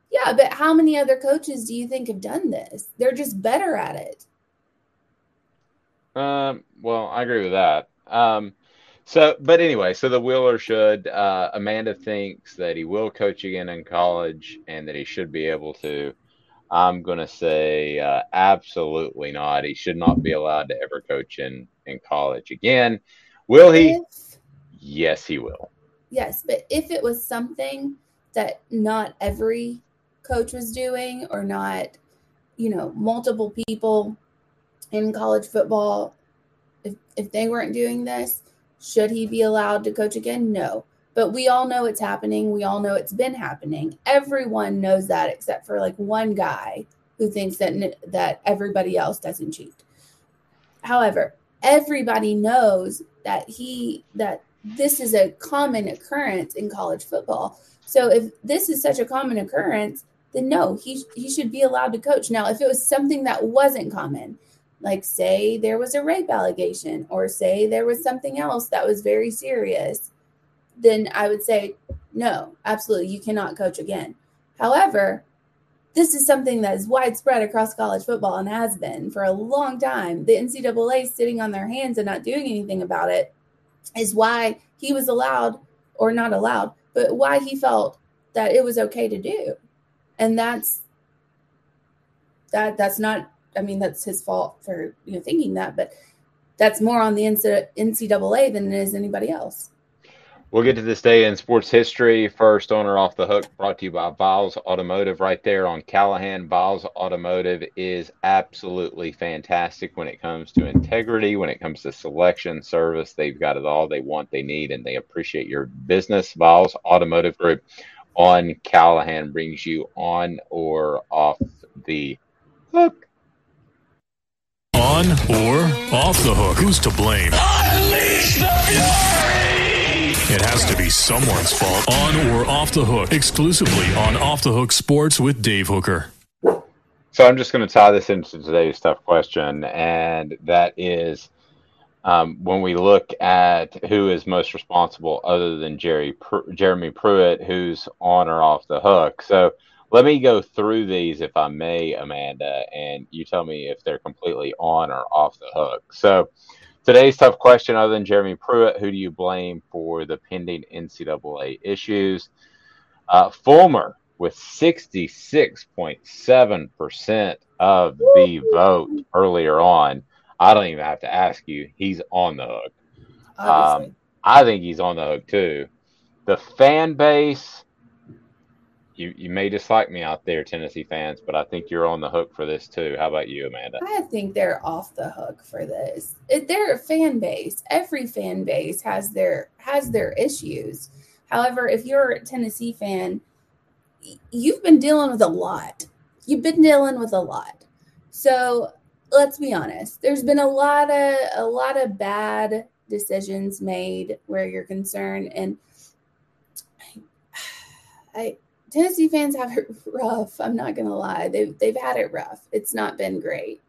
Yeah, but how many other coaches do you think have done this? They're just better at it. Um. Well, I agree with that. Um. So, but anyway, so the will or should. Uh, Amanda thinks that he will coach again in college and that he should be able to. I'm going to say uh, absolutely not. He should not be allowed to ever coach in, in college again. Will he? If, yes, he will. Yes, but if it was something that not every coach was doing, or not, you know, multiple people in college football, if, if they weren't doing this, should he be allowed to coach again? No. But we all know it's happening. We all know it's been happening. Everyone knows that, except for like one guy who thinks that that everybody else doesn't cheat. However, everybody knows that he that this is a common occurrence in college football. So if this is such a common occurrence, then no, he he should be allowed to coach. Now, if it was something that wasn't common, like say there was a rape allegation, or say there was something else that was very serious, then I would say, no, absolutely, you cannot coach again. However, this is something that is widespread across college football and has been for a long time. The N C double A sitting on their hands and not doing anything about it is why he was allowed, or not allowed, but why he felt that it was okay to do. And that's that. That's not, I mean, that's his fault for, you know, thinking that, but that's more on the N C double A than it is anybody else. We'll get to this day in sports history first on or off the hook, brought to you by Viles Automotive right there on Callahan. Viles Automotive is absolutely fantastic when it comes to integrity, when it comes to selection, service. They've got it all they want, they need, and they appreciate your business. Viles Automotive Group on Callahan brings you on or off the hook. On or off the hook, who's to blame? Unleash the fury! It has to be someone's fault. On or off the hook, exclusively on Off the Hook Sports with Dave Hooker. So I'm just going to tie this into today's tough question, and that is um, when we look at who is most responsible other than Jerry Pr- Jeremy Pruitt, who's on or off the hook. So let me go through these, if I may, Amanda, and you tell me if they're completely on or off the hook. So today's tough question, other than Jeremy Pruitt, who do you blame for the pending N C double A issues? Uh, Fulmer with sixty-six point seven percent of the vote earlier on. I don't even have to ask you. He's on the hook. Um, I think he's on the hook, too. The fan base, you, you may dislike me out there, Tennessee fans, but I think you're on the hook for this, too. How about you, Amanda? I think they're off the hook for this. It, they're a fan base. Every fan base has their has their issues. However, if you're a Tennessee fan, you've been dealing with a lot. You've been dealing with a lot. So let's be honest. There's been a lot of a lot of bad decisions made where you're concerned, and I. I Tennessee fans have it rough. I'm not going to lie. They've, they've had it rough. It's not been great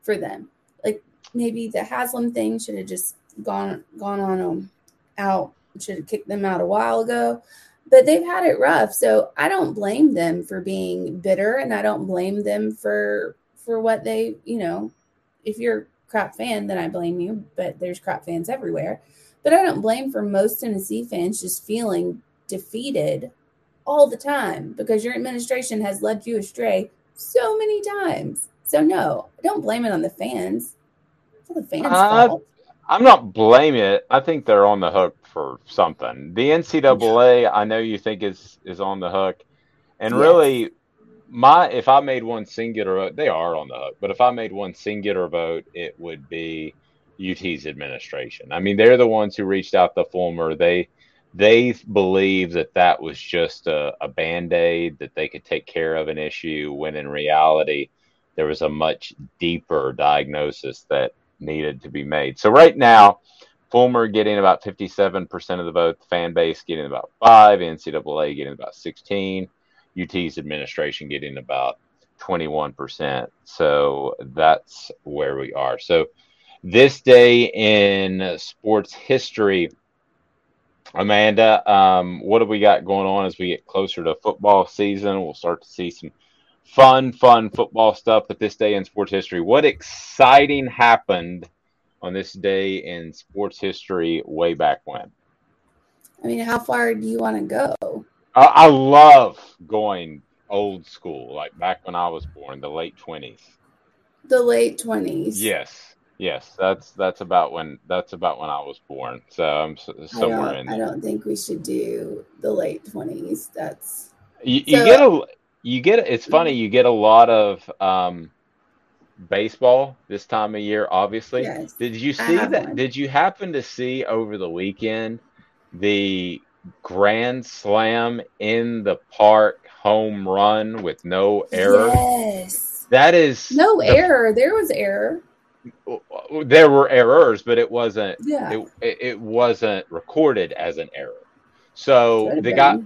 for them. Like, maybe the Haslam thing should have just gone gone on them out. Should have kicked them out a while ago. But they've had it rough. So I don't blame them for being bitter, and I don't blame them for for what they, you know, if you're a crap fan, then I blame you. But there's crap fans everywhere. But I don't blame for most Tennessee fans just feeling defeated all the time because your administration has led you astray so many times. So no, don't blame it on the fans. It's the fans' uh, fault. I'm not blaming it. I think they're on the hook for something. The N C double A, I know you think is is on the hook, and yes. really, my if I made one singular vote, they are on the hook. But if I made one singular vote, it would be U T's administration. I mean, they're the ones who reached out to Fulmer. They. They believe that that was just a, a Band-Aid, that they could take care of an issue, when in reality, there was a much deeper diagnosis that needed to be made. So right now, Fulmer getting about fifty-seven percent of the vote, the fan base getting about five, N C double A getting about sixteen, U T's administration getting about twenty-one percent. So that's where we are. So this day in sports history, Amanda, um, what have we got going on as we get closer to football season? We'll start to see some fun, fun football stuff at this day in sports history. What exciting happened on this day in sports history way back when? I mean, how far do you want to go? I, I love going old school, like back when I was born, the late twenties. The late twenties. Yes. Yes, that's that's about when that's about when I was born. So I'm somewhere in there. I don't think we should do the late twenties. That's you, you so, get a you get a, it's funny you get a lot of um, baseball this time of year. Obviously, yes, did you see that? One. Did you happen to see over the weekend the grand slam in the park home run with no error? Yes, that is no the, error. There was error. There were errors, but it wasn't. Yeah. It, it wasn't recorded as an error. So the been. guy,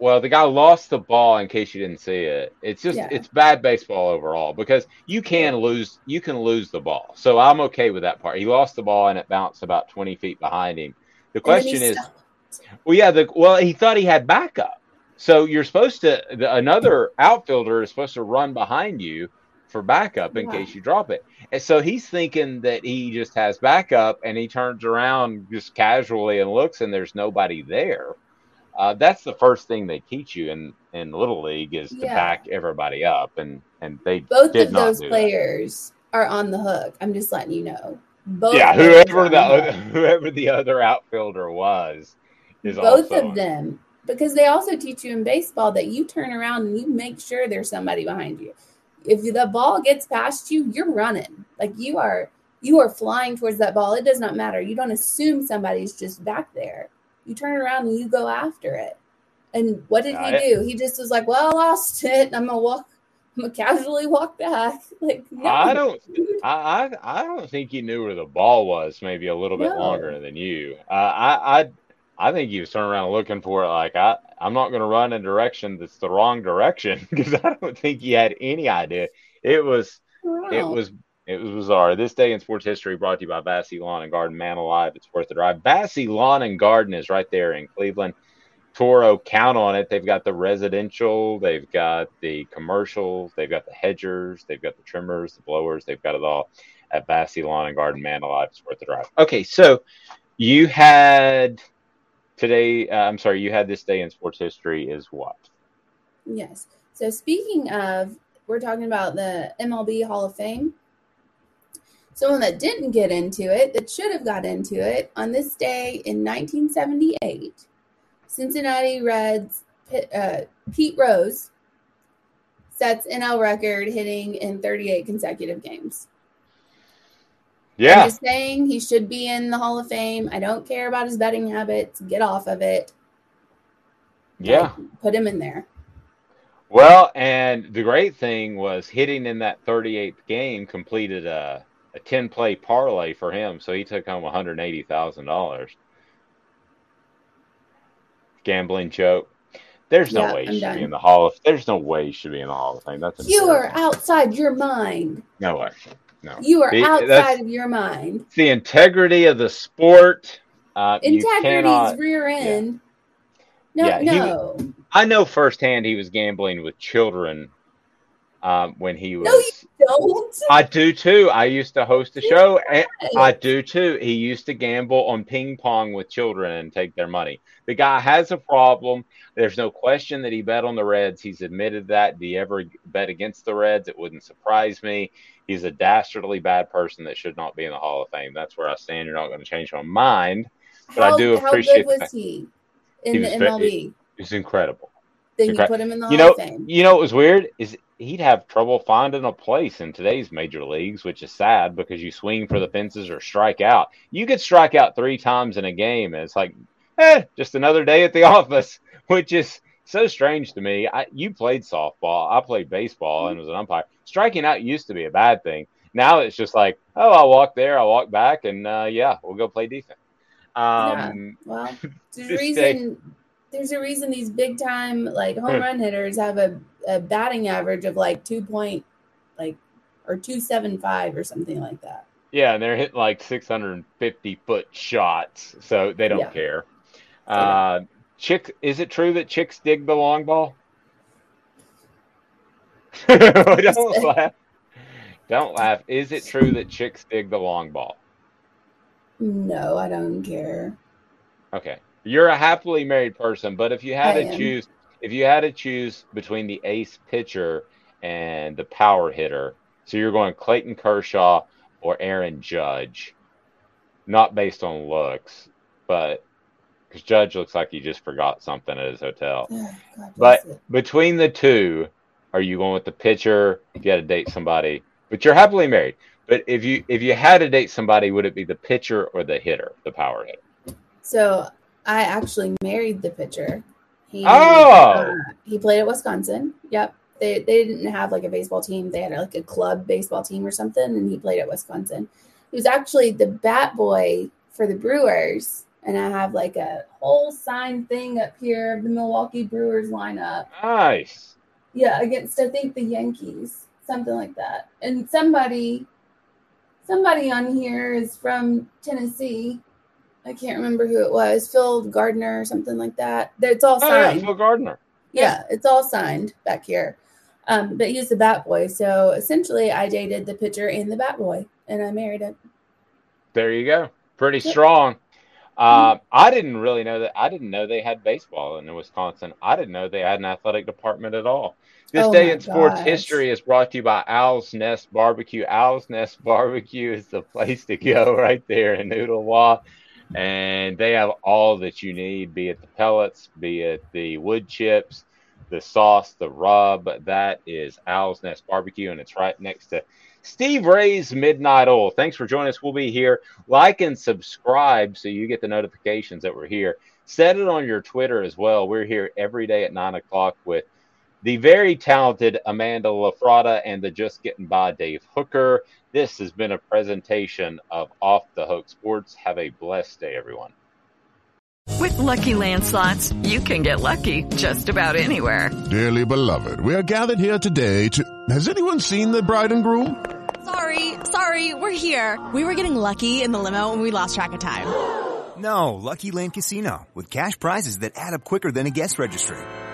well, the guy lost the ball. In case you didn't see it, it's just yeah. it's bad baseball overall because you can lose. You can lose the ball. So I'm okay with that part. He lost the ball and it bounced about twenty feet behind him. The question is, stopped. well, yeah, the well, he thought he had backup. So you're supposed to. The, another outfielder is supposed to run behind you for backup in wow. case you drop it. And so he's thinking that he just has backup, and he turns around just casually and looks, and there's nobody there. Uh, that's the first thing they teach you in, in Little League is yeah. to back everybody up, and, and they both did of not those players that. Are on the hook. I'm just letting you know. Both yeah, whoever the, the whoever the other outfielder was is both also of them, because they also teach you in baseball that you turn around and you make sure there's somebody behind you. If the ball gets past you, you're running. Like you are, you are flying towards that ball. It does not matter. You don't assume somebody's just back there. You turn around and you go after it. And what did Got he it. do? He just was like, well, I lost it. I'm gonna walk. I'm gonna casually walk back. Like no, I don't. Dude. I I don't think he knew where the ball was. Maybe a little bit no. longer than you. Uh, I I I think he was turning around looking for it. Like I I'm not gonna run in a direction that's the wrong direction, because I don't think he had any idea. It was wow. it was. It was bizarre. This day in sports history brought to you by Vassey Lawn and Garden. Man alive, it's worth the drive. Vassey Lawn and Garden is right there in Cleveland. Toro, count on it. They've got the residential. They've got the commercial. They've got the hedgers. They've got the trimmers, the blowers. They've got it all at Vassey Lawn and Garden. Man alive, it's worth the drive. Okay, so you had today, uh, I'm sorry, you had this day in sports history is what? Yes. So speaking of, we're talking about the M L B Hall of Fame. Someone that didn't get into it, that should have got into it, on this day in nineteen seventy-eight, Cincinnati Reds Pit, uh, Pete Rose sets N L record hitting in thirty-eight consecutive games. Yeah. I'm just saying he should be in the Hall of Fame. I don't care about his betting habits. Get off of it. Yeah. Like, put him in there. Well, and the great thing was hitting in that thirty-eighth game completed a a ten-play parlay for him, so he took home one hundred eighty thousand dollars. Gambling joke. There's no yeah, way he should done. be in the Hall of Fame. There's no way he should be in the Hall of Fame. That's you are outside your mind. No way. No. You are it, outside of your mind. It's the integrity of the sport. Uh, Integrity's rear end. Yeah. No, yeah, no. He, I know firsthand he was gambling with children um, when he was... No, you- Don't. I do too. I used to host a show. And I do too. He used to gamble on ping pong with children and take their money. The guy has a problem. There's no question that he bet on the Reds. He's admitted that. Do you ever bet against the Reds? It wouldn't surprise me. He's a dastardly bad person that should not be in the Hall of Fame. That's where I stand. You're not going to change my mind. But how, I do appreciate how good was he in he the was, M L B? He, he was incredible. Then you put him in the you Hall know, of Fame. You know what was weird? Is he'd have trouble finding a place in today's major leagues, which is sad because you swing for the fences or strike out. You could strike out three times in a game, and it's like, eh, just another day at the office, which is so strange to me. I, you played softball. I played baseball and was an umpire. Striking out used to be a bad thing. Now it's just like, oh, I'll walk there, I'll walk back, and uh, yeah, we'll go play defense. Um, yeah, well, there's a reason... Day. There's a reason these big time like home run hitters have a, a batting average of like two point like or two seven five or something like that. Yeah, and they're hitting like six hundred and fifty foot shots, so they don't yeah. care. Uh, yeah. Chick, is it true that chicks dig the long ball? Don't laugh. Don't laugh. Is it true that chicks dig the long ball? No, I don't care. Okay. You're a happily married person, but if you had I to am. choose, if you had to choose between the ace pitcher and the power hitter, so you're going Clayton Kershaw or Aaron Judge, not based on looks, but because Judge looks like he just forgot something at his hotel. Oh, God, but between the two, are you going with the pitcher? If you had to date somebody, but you're happily married. But if you if you had to date somebody, would it be the pitcher or the hitter, the power hitter? So. I actually married the pitcher. He, oh, uh, he played at Wisconsin. Yep, they they didn't have like a baseball team. They had like a club baseball team or something, and he played at Wisconsin. He was actually the bat boy for the Brewers, and I have like a whole signed thing up here of the Milwaukee Brewers lineup. Nice. Yeah, against I think the Yankees, something like that. And somebody, somebody on here is from Tennessee. I can't remember who it was, Phil Gardner or something like that. It's all signed. Oh, yeah, Phil Gardner. Yeah, it's all signed back here. Um, but he was the bat boy. So essentially I dated the pitcher and the bat boy, and I married him. There you go. Pretty yep. strong. Uh, I didn't really know that. I didn't know they had baseball in Wisconsin. I didn't know they had an athletic department at all. This oh day in sports gosh. history is brought to you by Owl's Nest Barbecue. Owl's Nest Barbecue is the place to go right there in Ooltewah. And they have all that you need, be it the pellets, be it the wood chips, the sauce, the rub. That is Owl's Nest Barbecue, and it's right next to Steve Ray's Midnight Oil. Thanks for joining us. We'll be here. Like and subscribe so you get the notifications that we're here. Set it on your Twitter as well. We're here every day at nine o'clock with the very talented Amanda LaFratta and the Just Getting By Dave Hooker. This has been a presentation of Off the Hook Sports. Have a blessed day, everyone. With Lucky Land Slots, you can get lucky just about anywhere. Dearly beloved, we are gathered here today to... Has anyone seen the bride and groom? Sorry, sorry, we're here. We were getting lucky in the limo and we lost track of time. No, Lucky Land Casino, with cash prizes that add up quicker than a guest registry.